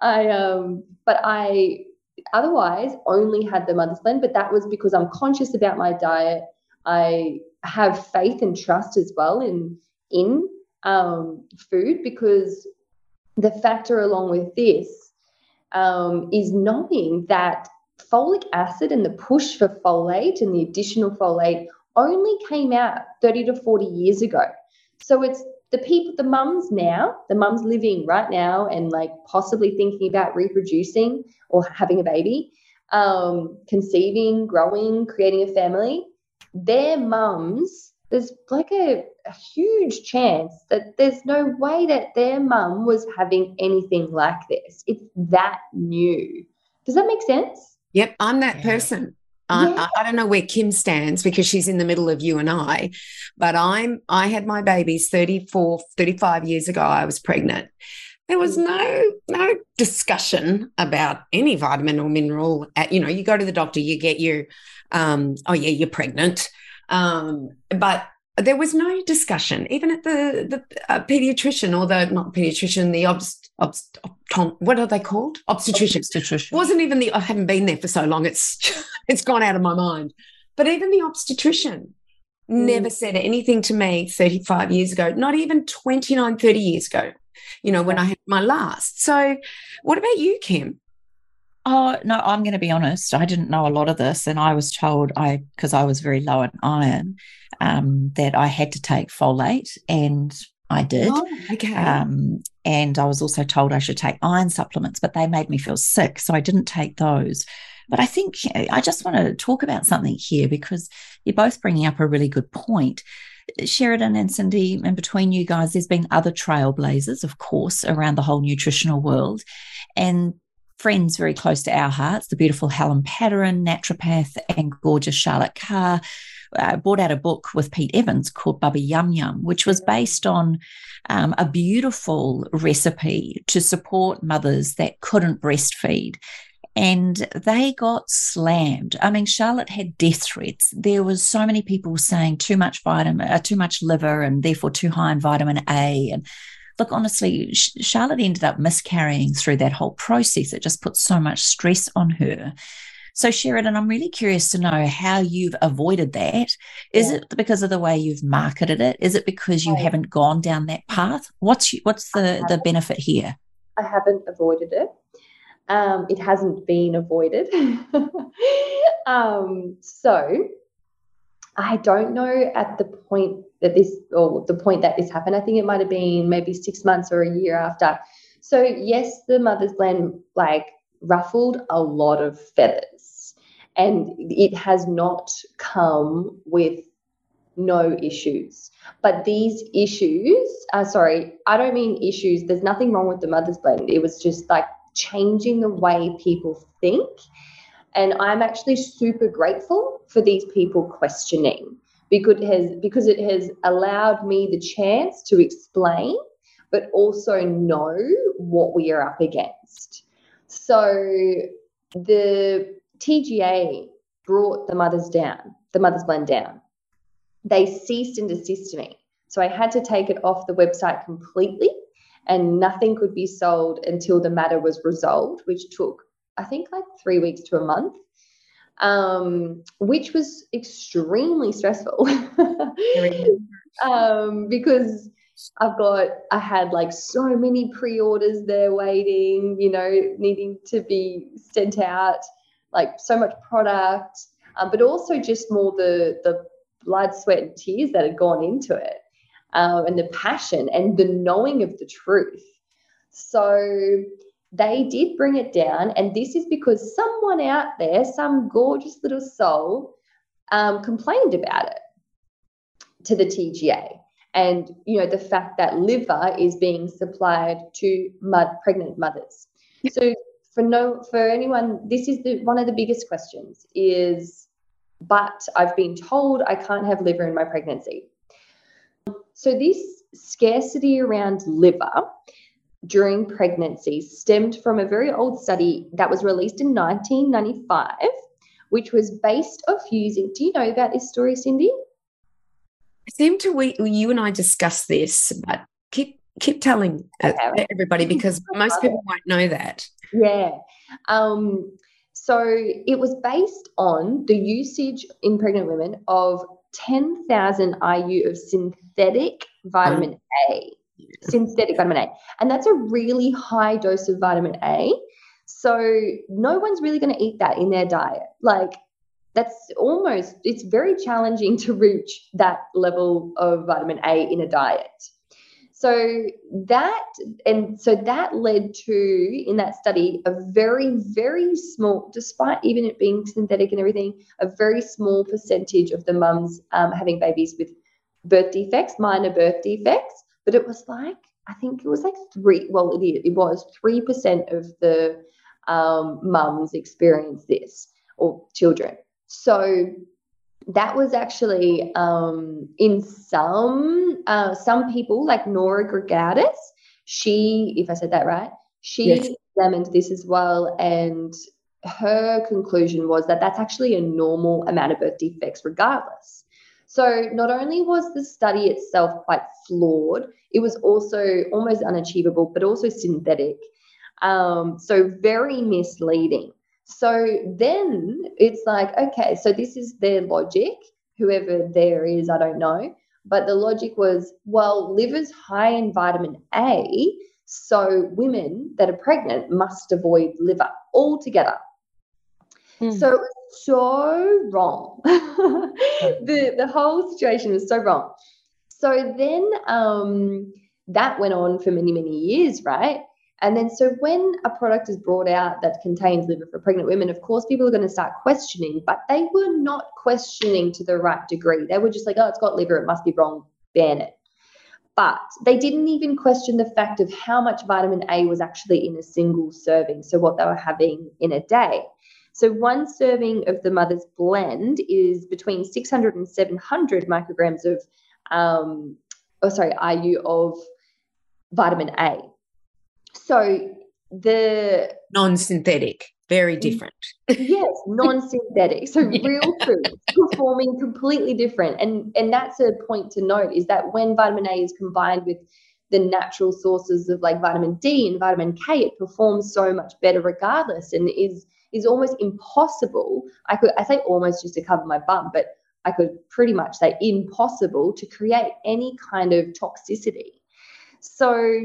I um, but I... otherwise only had the Mother's Blend, but that was because I'm conscious about my diet. I have faith and trust as well in in um, food, because the factor along with this um, is knowing that folic acid and the push for folate and the additional folate only came out thirty to forty years ago. So it's the people, the mums now, the mums living right now and like possibly thinking about reproducing or having a baby, um, conceiving, growing, creating a family, their mums, there's like a, a huge chance that there's no way that their mum was having anything like this. It's that new. Does that make sense? Yep, I'm that yeah. person. Yeah. I, I don't know where Kim stands because she's in the middle of you and I, but I'm, I had my babies thirty-four, thirty-five years ago. I was pregnant. There was no, no discussion about any vitamin or mineral. At, you know, you go to the doctor, you get your, um, oh yeah, you're pregnant. Um, but there was no discussion, even at the, the uh, pediatrician or the, not pediatrician, the obst, obst, obst, what are they called? Obstetrician. Obstetrician. Wasn't even the, I haven't been there for so long. It's, it's gone out of my mind. But even the obstetrician mm. never said anything to me thirty-five years ago, not even twenty-nine, thirty years ago, you know, when I had my last. So what about you, Kim? Oh, no, I'm going to be honest. I didn't know a lot of this, and I was told I because I was very low in iron um, that I had to take folate, and I did. Oh, okay. Um, and I was also told I should take iron supplements, but they made me feel sick, so I didn't take those. But I think I just want to talk about something here because you're both bringing up a really good point. Sheridan and Cyndi, and between you guys, there's been other trailblazers, of course, around the whole nutritional world, and friends very close to our hearts, the beautiful Helen Patterson, naturopath, and gorgeous Charlotte Carr, uh, brought out a book with Pete Evans called Bubby Yum Yum, which was based on um, a beautiful recipe to support mothers that couldn't breastfeed. And they got slammed. I mean, Charlotte had death threats. There was so many people saying too much vitamin, uh, too much liver, and therefore too high in vitamin A. And look, honestly, Charlotte ended up miscarrying through that whole process. It just put so much stress on her. So, Sheridan, I'm really curious to know how you've avoided that. Is yeah. it because of the way you've marketed it? Is it because you right. haven't gone down that path? What's what's the, the benefit here? I haven't avoided it. Um, it hasn't been avoided. um, so I don't know at the point that this or the point that this happened. I think it might have been maybe six months or a year after. So yes, the Mother's Blend like ruffled a lot of feathers, and it has not come with no issues. But these issues, uh, sorry, I don't mean issues. There's nothing wrong with the Mother's Blend. It was just like changing the way people think. And I'm actually super grateful for these people questioning because it has, because it has allowed me the chance to explain but also know what we are up against. So the T G A brought the mothers down, the Mother's Blend down. They ceased and desisted me. So I had to take it off the website completely, and nothing could be sold until the matter was resolved, which took I think like three weeks to a month, um, which was extremely stressful um, because I've got, I had like so many pre-orders there waiting, you know, needing to be sent out, like so much product, um, but also just more the, the blood, sweat and tears that had gone into it, um, and the passion and the knowing of the truth. So they did bring it down, and this is because someone out there, some gorgeous little soul, um, complained about it to the T G A. And, you know, the fact that liver is being supplied to mud- pregnant mothers. So for no, for anyone, this is the, one of the biggest questions is, but I've been told I can't have liver in my pregnancy. So this scarcity around liver during pregnancy stemmed from a very old study that was released in nineteen ninety-five, which was based off using, do you know about this story, Cyndi? I seem to, we, you and I discussed this, but keep keep telling okay. everybody, because most people won't know that. Yeah. Um, so it was based on the usage in pregnant women of ten thousand I U of synthetic vitamin oh. A, yeah. synthetic vitamin A. And that's a really high dose of vitamin A. So no one's really going to eat that in their diet. Like, that's almost, it's very challenging to reach that level of vitamin A in a diet. So that, and so that led to, in that study, a very, very small, despite even it being synthetic and everything, a very small percentage of the mums um, having babies with birth defects, minor birth defects. But it was like, I think it was like three, well, it, it was three percent of the um, mums experienced this, or children. So that was actually um, in some uh, some people, like Nora Grigadis, she, if I said that right, she yes. examined this as well, and her conclusion was that that's actually a normal amount of birth defects regardless. So not only was the study itself quite flawed, it was also almost unachievable, but also synthetic, um, so very misleading. So then it's like, okay, so this is their logic, whoever there is, I don't know. But the logic was, well, liver's high in vitamin A, so women that are pregnant must avoid liver altogether. Mm. So it was so wrong. the, the whole situation was so wrong. So then um, that went on for many, many years, right? And then so when a product is brought out that contains liver for pregnant women, of course, people are going to start questioning, but they were not questioning to the right degree. They were just like, oh, it's got liver, it must be wrong, ban it. But they didn't even question the fact of how much vitamin A was actually in a single serving, so what they were having in a day. So one serving of the Mother's Blend is between six hundred and seven hundred micrograms of, um, oh, sorry, I U of vitamin A. So the non-synthetic, very different. Yes, non-synthetic. So yeah. real food performing completely different. And and that's a point to note, is that when vitamin A is combined with the natural sources of like vitamin D and vitamin K, it performs so much better regardless, and is is almost impossible. I could I say almost just to cover my bum, but I could pretty much say impossible to create any kind of toxicity. So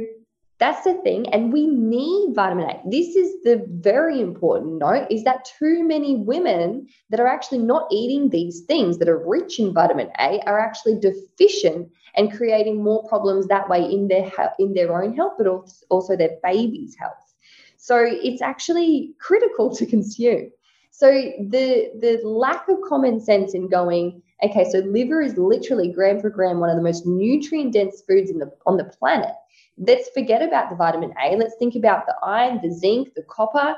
that's the thing, and we need vitamin A. This is the very important note, is that too many women that are actually not eating these things that are rich in vitamin A are actually deficient and creating more problems that way in their in their own health, but also their baby's health. So it's actually critical to consume. So the the lack of common sense in going, okay, so liver is literally gram for gram one of the most nutrient-dense foods in the, on the planet. Let's forget about the vitamin A. Let's think about the iron, the zinc, the copper,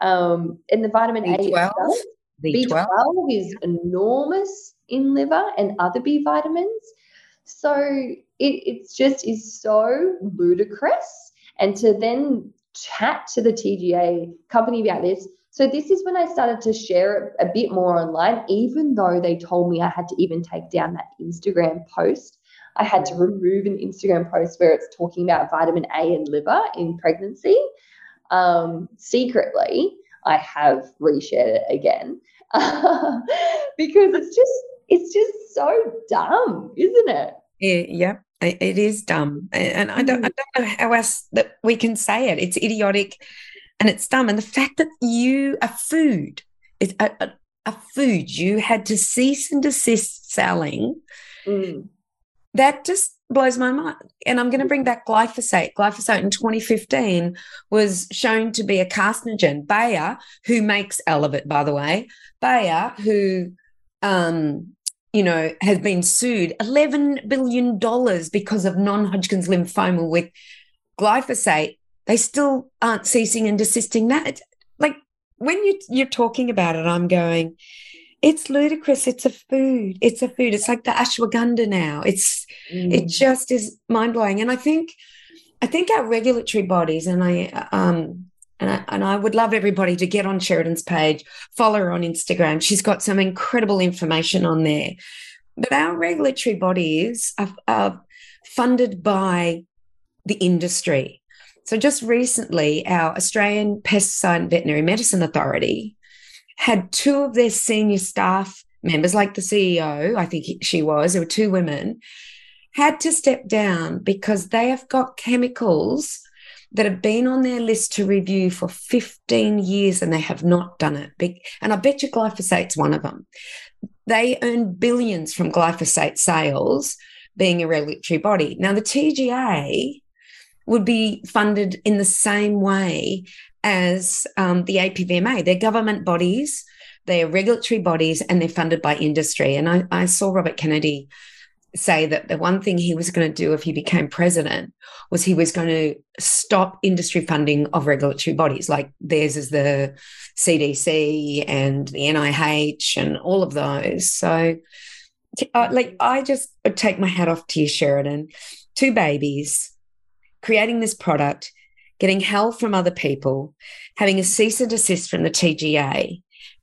um, and the vitamin B twelve, A itself. B twelve. B twelve is enormous in liver and other B vitamins. So it it's just is so ludicrous. And to then chat to the T G A company about this. So this is when I started to share it a bit more online, even though they told me I had to even take down that Instagram post. I had to remove an Instagram post where it's talking about vitamin A and liver in pregnancy. Um, secretly, I have reshared it again because it's just it's just so dumb, isn't it? Yeah, yeah, It is dumb, and I don't, I don't know how else that we can say it. It's idiotic, and it's dumb. And the fact that you a food, it's a, a, a food you had to cease and desist selling, mm. that just blows my mind. And I'm going to bring back glyphosate. Glyphosate in twenty fifteen was shown to be a carcinogen. Bayer, who makes Elevit, by the way, Bayer, who. Um, you know, has been sued eleven billion dollars because of non-Hodgkin's lymphoma with glyphosate, they still aren't ceasing and desisting that. It's, like, when you, you're talking about it, I'm going, it's ludicrous. It's a food. It's a food. It's like the ashwagandha now. It's mm. It just is mind-blowing. And I think I think our regulatory bodies, and I um And I, and I would love everybody to get on Sheridan's page, follow her on Instagram. She's got some incredible information on there. But our regulatory bodies are, are funded by the industry. So just recently, our Australian Pesticide and Veterinary Medicine Authority had two of their senior staff members, like the C E O, I think she was, there were two women, had to step down because they have got chemicals that have been on their list to review for fifteen years and they have not done it. And I bet you glyphosate's one of them. They earn billions from glyphosate sales being a regulatory body. Now, the T G A would be funded in the same way as um, the A P V M A. They're government bodies, they're regulatory bodies, and they're funded by industry. And I, I saw Robert Kennedy say that the one thing he was going to do if he became president was he was going to stop industry funding of regulatory bodies. Like theirs is the C D C and the N I H and all of those. So, uh, like, I just take my hat off to you, Sheridan. Two babies, creating this product, getting hell from other people, having a cease and desist from the T G A,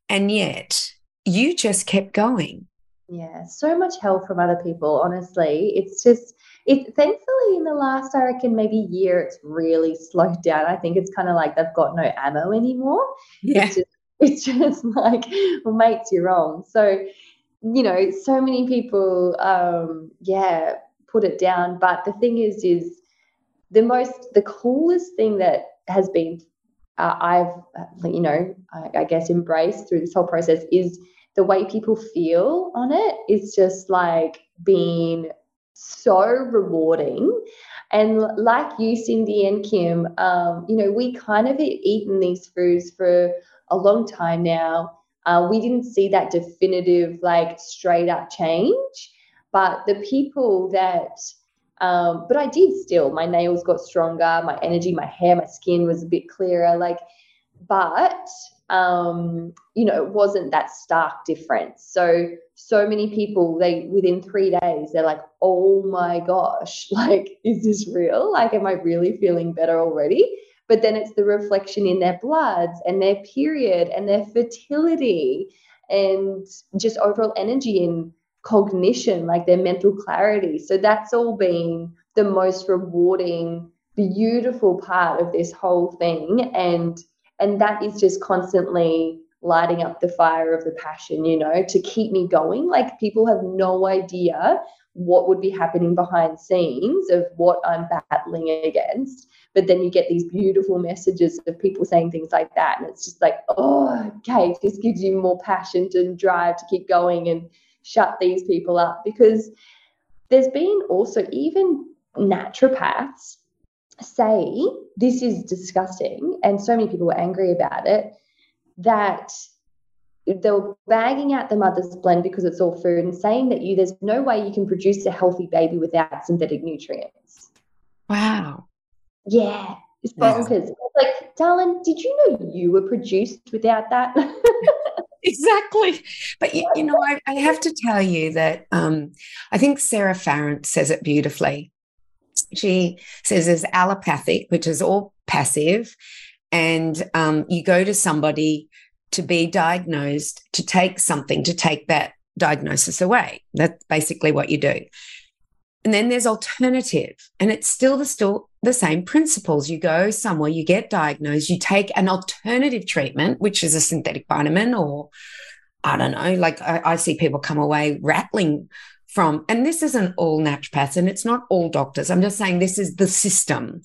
and yet you just kept going. Yeah, so much help from other people, honestly. It's just, it. Thankfully in the last, I reckon, maybe year, it's really slowed down. I think it's kind of like they've got no ammo anymore. Yeah. It's just, it's just like, well, mates, you're wrong. So, you know, so many people, um, yeah, put it down. But the thing is, is the most, the coolest thing that has been, uh, I've, you know, I, I guess embraced through this whole process is the way people feel on it is just like being so rewarding. And like you, Cyndi and Kim, um, you know, we kind of had eaten these foods for a long time now. Uh, we didn't see that definitive, like, straight up change. But the people that, um, but I did still, my nails got stronger, my energy, my hair, my skin was a bit clearer. Like, but Um, you know, it wasn't that stark difference. So, so many people, they, within three days, they're like, oh my gosh, like, is this real? Like, am I really feeling better already? But then it's the reflection in their bloods and their period and their fertility and just overall energy and cognition, like their mental clarity. So that's all been the most rewarding, beautiful part of this whole thing. And And that is just constantly lighting up the fire of the passion, you know, to keep me going. Like, people have no idea what would be happening behind scenes of what I'm battling against. But then you get these beautiful messages of people saying things like that. And it's just like, oh, okay, this gives you more passion to drive to keep going and shut these people up. Because there's been also even naturopaths say this is disgusting, and so many people were angry about it, that they were bagging out the Mother's Blend because it's all food and saying that you there's no way you can produce a healthy baby without synthetic nutrients. Wow. Yeah. It's bonkers. Yeah. Like, darling, did you know you were produced without that? Exactly. But, you, you know, I, I have to tell you that um, I think Sarah Farrant says it beautifully. She says there's allopathic, which is all passive, and um, you go to somebody to be diagnosed, to take something, to take that diagnosis away. That's basically what you do. And then there's alternative, and it's still the, still the same principles. You go somewhere, you get diagnosed, you take an alternative treatment, which is a synthetic vitamin, or I don't know, like I, I see people come away rattling from, and this isn't all naturopaths and it's not all doctors. I'm just saying this is the system.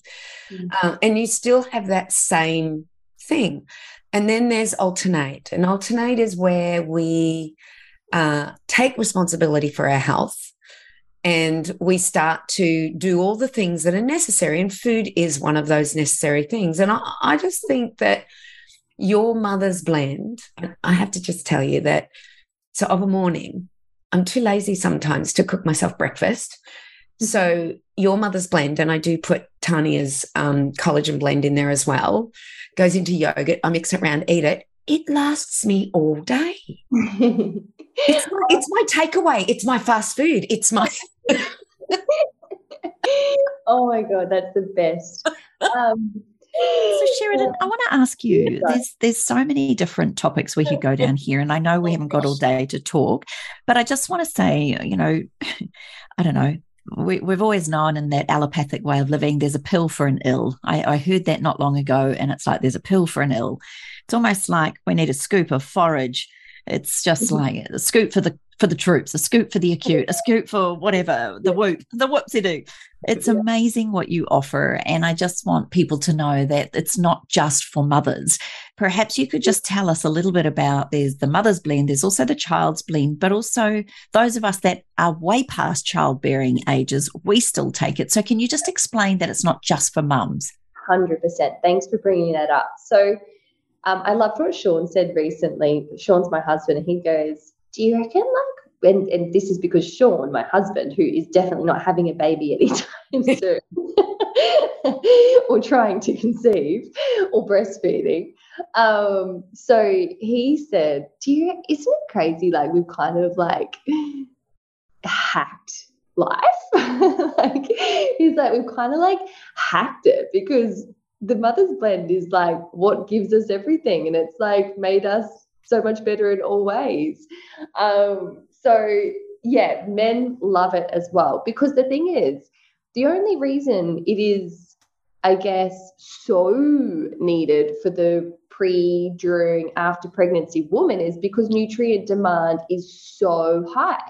Mm-hmm. Uh, and you still have that same thing. And then there's alternate. And alternate is where we uh, take responsibility for our health and we start to do all the things that are necessary. And food is one of those necessary things. And I, I just think that your mother's blend, I have to just tell you that, so of a morning, I'm too lazy sometimes to cook myself breakfast. So your mother's blend, and I do put Tania's um, collagen blend in there as well, goes into yogurt. I mix it around, eat it. It lasts me all day. It's my, it's my takeaway. It's my fast food. It's my... Oh, my God, that's the best. Um, so, Sheridan, I want to ask you, there's, there's so many different topics we could go down here, and I know we haven't got all day to talk, but I just want to say, you know, I don't know, We, we've always known in that allopathic way of living, there's a pill for an ill. I, I heard that not long ago, and it's like there's a pill for an ill. It's almost like we need a scoop of forage. It's just like a scoop for the for the troops, a scoop for the acute, a scoop for whatever, the whoop, the whoopsie-doo. It's amazing what you offer, and I just want people to know that it's not just for mothers. Perhaps you could just tell us a little bit about, there's the mother's blend, there's also the child's blend, but also those of us that are way past childbearing ages, we still take it. So can you just explain that it's not just for mums? one hundred percent. Thanks for bringing that up. So um, I loved what Sean said recently. Sean's my husband, and he goes, do you reckon, like, and, and this is because Sean, my husband, who is definitely not having a baby anytime soon, or trying to conceive, or breastfeeding. Um, so he said, do you, isn't it crazy? Like, we've kind of like hacked life. Like, he's like, we've kind of like hacked it, because the mother's blend is like what gives us everything. And it's like made us so much better in all ways. Um, so, yeah, men love it as well, because the thing is, the only reason it is, I guess, so needed for the pre, during, after pregnancy woman is because nutrient demand is so high.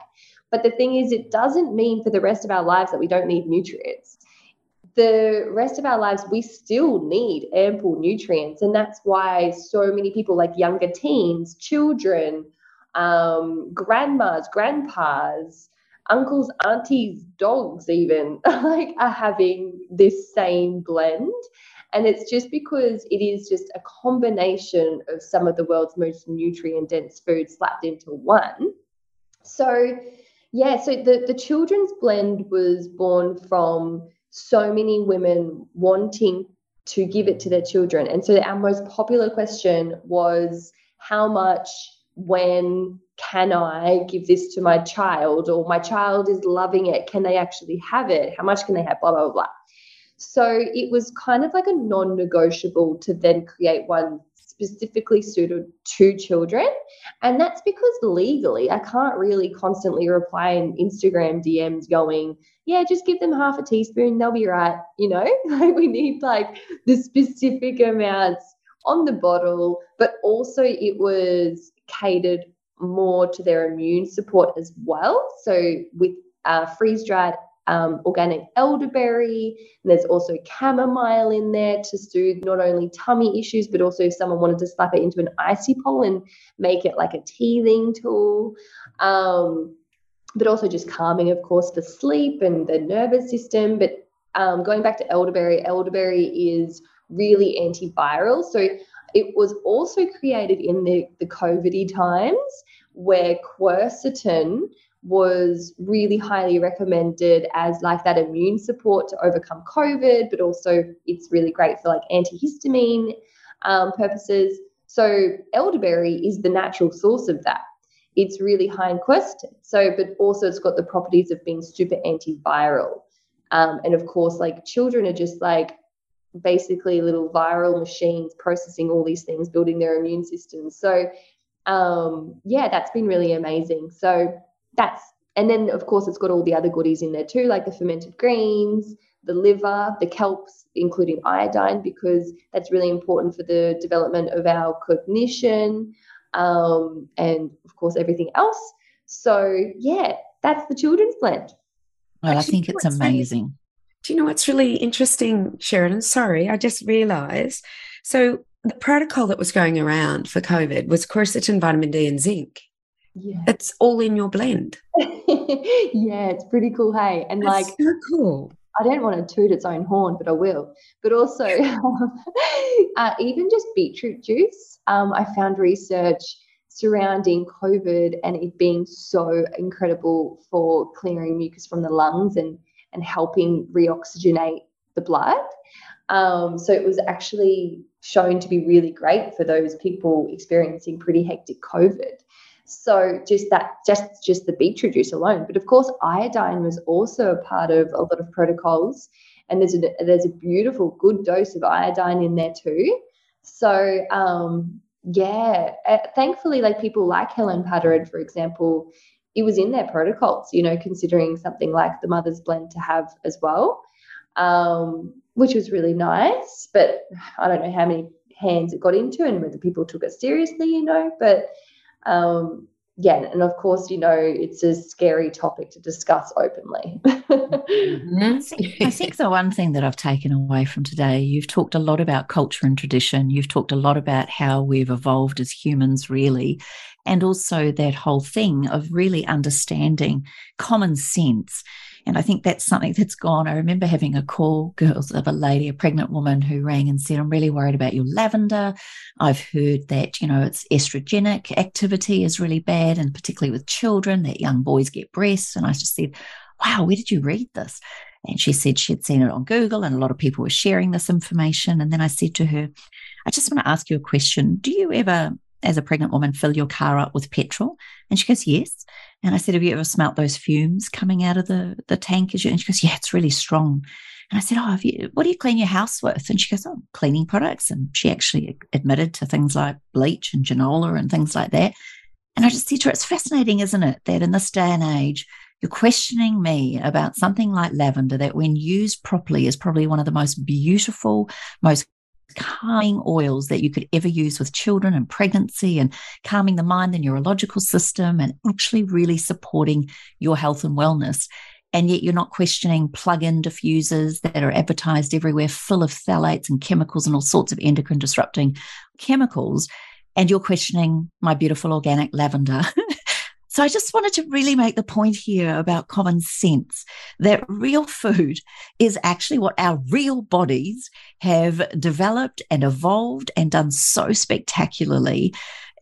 But the thing is, it doesn't mean for the rest of our lives that we don't need nutrients. The rest of our lives, we still need ample nutrients. And that's why so many people, like younger teens, children, um, grandmas, grandpas, uncles, aunties, dogs even, like, are having this same blend. And it's just because it is just a combination of some of the world's most nutrient-dense foods slapped into one. So, yeah, so the, the children's blend was born from so many women wanting to give it to their children. And so our most popular question was, how much, when can I give this to my child? Or my child is loving it, can they actually have it? How much can they have? Blah, blah, blah. So it was kind of like a non-negotiable to then create one specifically suited to children. And that's because legally I can't really constantly reply in Instagram D Ms going, yeah, just give them half a teaspoon, they'll be right, you know. Like, we need like the specific amounts on the bottle, but also it was catered more to their immune support as well. So with uh, freeze-dried um, organic elderberry, and there's also chamomile in there to soothe not only tummy issues, but also if someone wanted to slap it into an icy pole and make it like a teething tool. Um, but also just calming, of course, for sleep and the nervous system. But um, going back to elderberry, elderberry is really antiviral. So it was also created in the, the COVID times where quercetin was really highly recommended as like that immune support to overcome COVID, but also it's really great for like antihistamine um, purposes. So elderberry is the natural source of that. It's really high in quercetin. So, but also it's got the properties of being super antiviral. Um, and of course, like, children are just like basically little viral machines processing all these things, building their immune systems. So um, yeah, that's been really amazing. So that's, and then of course it's got all the other goodies in there too, like the fermented greens, the liver, the kelps, including iodine, because that's really important for the development of our cognition. Um, and, of course, everything else. So, yeah, That's the children's blend. Well, Actually, I think it's amazing. Really, do you know what's really interesting, Sheridan? Sorry, I just realised. So the protocol that was going around for COVID was quercetin, vitamin D and zinc. Yeah. It's all in your blend. Yeah, it's pretty cool, hey? And That's like, so cool. I don't want to toot its own horn, but I will. But also, uh, even just beetroot juice, um, I found research surrounding COVID and it being so incredible for clearing mucus from the lungs and, and helping reoxygenate the blood. Um, so it was actually shown to be really great for those people experiencing pretty hectic COVID. So just that, just just the beetroot juice alone. But of course, iodine was also a part of a lot of protocols, and there's a there's a beautiful good dose of iodine in there too. So um, yeah, uh, thankfully, like people like Helen Patterson, for example, it was in their protocols. You know, considering something like the Mother's Blend to have as well, um, which was really nice. But I don't know how many hands it got into and whether people took it seriously. You know, but Um, yeah, and of course, you know, it's a scary topic to discuss openly. I think, I think the one thing that I've taken away from today, you've talked a lot about culture and tradition. You've talked a lot about how we've evolved as humans, really, and also that whole thing of really understanding common sense. And I think that's something that's gone. I remember having a call, girls, of a lady, a pregnant woman who rang and said, I'm really worried about your lavender. I've heard that, you know, it's estrogenic activity is really bad, and particularly with children, that young boys get breasts. And I just said, wow, where did you read this? And she said she'd seen it on Google and a lot of people were sharing this information. And then I said to her, I just want to ask you a question. Do you ever, as a pregnant woman, fill your car up with petrol? And she goes, yes. And I said, have you ever smelt those fumes coming out of the, the tank? And she goes, yeah, it's really strong. And I said, oh, have you, what do you clean your house with? And she goes, oh, cleaning products. And she actually admitted to things like bleach and Genola and things like that. And I just said to her, it's fascinating, isn't it, that in this day and age, you're questioning me about something like lavender that when used properly is probably one of the most beautiful, most calming oils that you could ever use with children and pregnancy and calming the mind, the neurological system, and actually really supporting your health and wellness. And yet you're not questioning plug-in diffusers that are advertised everywhere full of phthalates and chemicals and all sorts of endocrine disrupting chemicals. And you're questioning my beautiful organic lavender. So I just wanted to really make the point here about common sense, that real food is actually what our real bodies have developed and evolved and done so spectacularly.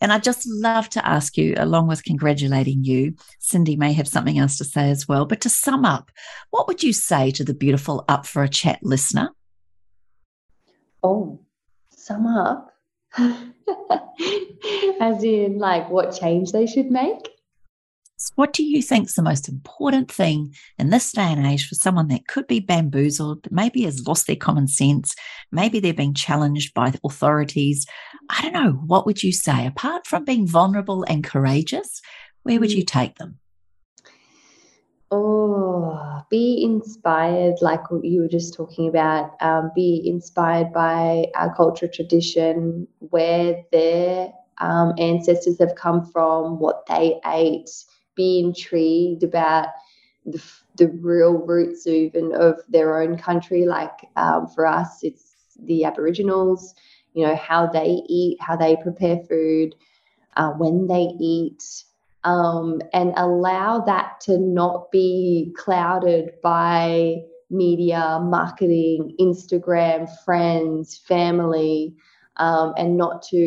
And I'd just love to ask you, along with congratulating you, Cyndi may have something else to say as well, but to sum up, what would you say to the beautiful Up for a Chat listener? Oh, sum up. As in, like, what change they should make? What do you think is the most important thing in this day and age for someone that could be bamboozled, maybe has lost their common sense, maybe they're being challenged by authorities? I don't know. What would you say? Apart from being vulnerable and courageous, where would you take them? Oh, be inspired, like you were just talking about. Um, be inspired by our culture, tradition, where their um, ancestors have come from, what they ate. Be intrigued about the, the real roots even of their own country. Like um, for us, it's the Aboriginals, you know, how they eat, how they prepare food, uh, when they eat, um, and allow that to not be clouded by media, marketing, Instagram, friends, family, Um, and not to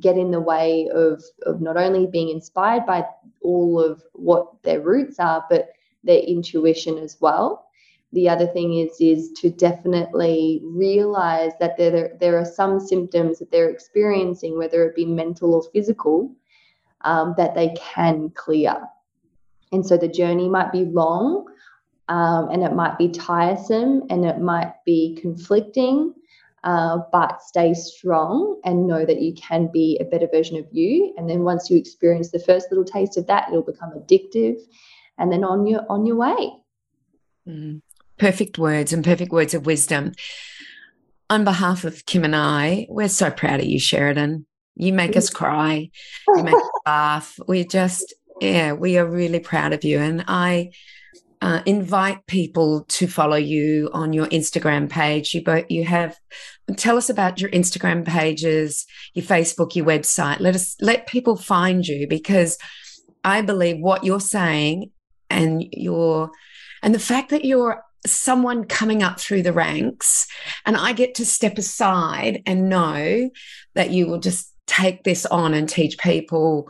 get in the way of, of not only being inspired by all of what their roots are, but their intuition as well. The other thing is is to definitely realise that there, there are some symptoms that they're experiencing, whether it be mental or physical, um, that they can clear. And so the journey might be long, um, and it might be tiresome and it might be conflicting, Uh, but stay strong and know that you can be a better version of you. And then once you experience the first little taste of that, it'll become addictive, and then on your on your way. Mm. Perfect words and perfect words of wisdom. On behalf of Kim and I, we're so proud of you, Sheridan. You make us cry. You make us laugh. We're just Yeah, we are really proud of you. And I uh, invite people to follow you on your Instagram page. You both, you have, tell us about your Instagram pages, your Facebook, your website. Let us, let people find you, because I believe what you're saying and your, and the fact that you're someone coming up through the ranks, and I get to step aside and know that you will just take this on and teach people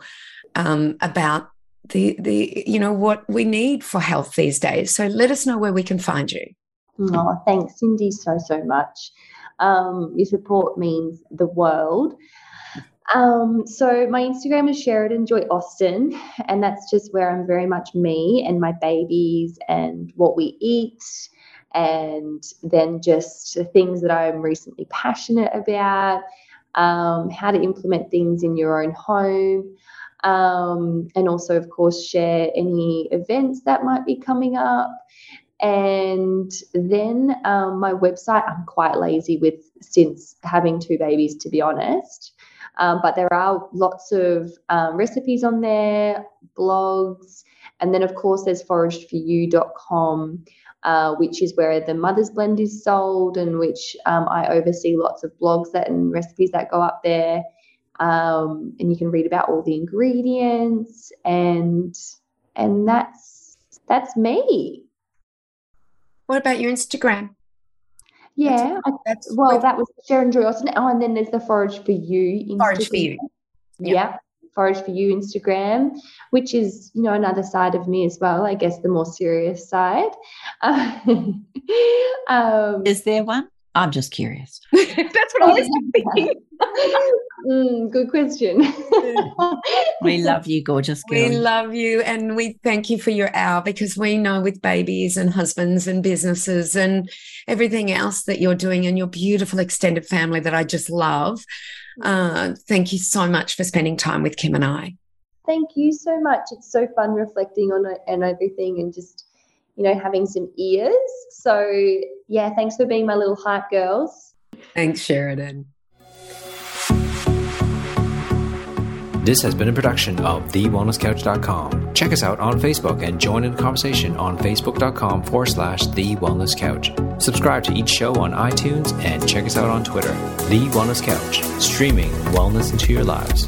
um, about the, the, you know, what we need for health these days. So let us know where we can find you. Oh, thanks, Cyndi, so, so much. Um, your support means the world. Um, so my Instagram is Sheridan Joy Austin, and that's just where I'm very much me and my babies and what we eat, and then just the things that I'm recently passionate about, um, how to implement things in your own home, um, and also, of course, share any events that might be coming up. And then um, my website, I'm quite lazy with since having two babies, to be honest. Um, but there are lots of um, recipes on there, blogs, and then, of course, there's foraged for you dot com, uh, which is where the Mother's Blend is sold, and which um, I oversee lots of blogs that and recipes that go up there, um, and you can read about all the ingredients, and and that's that's me. What about your Instagram? Yeah, that's, that's, well, that was Sheridan Joy Austin. Oh, and then there's the Forage for You Instagram. Forage for You. Yeah. yeah, Forage for You Instagram, which is, you know, another side of me as well, I guess the more serious side. Um, is there one? I'm just curious. That's what I was thinking. Mm, good question. We love you, gorgeous girl. We love you, and we thank you for your hour, because we know with babies and husbands and businesses and everything else that you're doing and your beautiful extended family that I just love. Uh, thank you so much for spending time with Kim and I. Thank you so much. It's so fun reflecting on it and everything, and just, you know, having some ears. So, yeah, thanks for being my little hype girls. Thanks, Sheridan. This has been a production of the wellness couch dot com. Check us out on Facebook and join in the conversation on facebook.com forward slash The Wellness Couch. Subscribe to each show on iTunes and check us out on Twitter. The Wellness Couch, streaming wellness into your lives.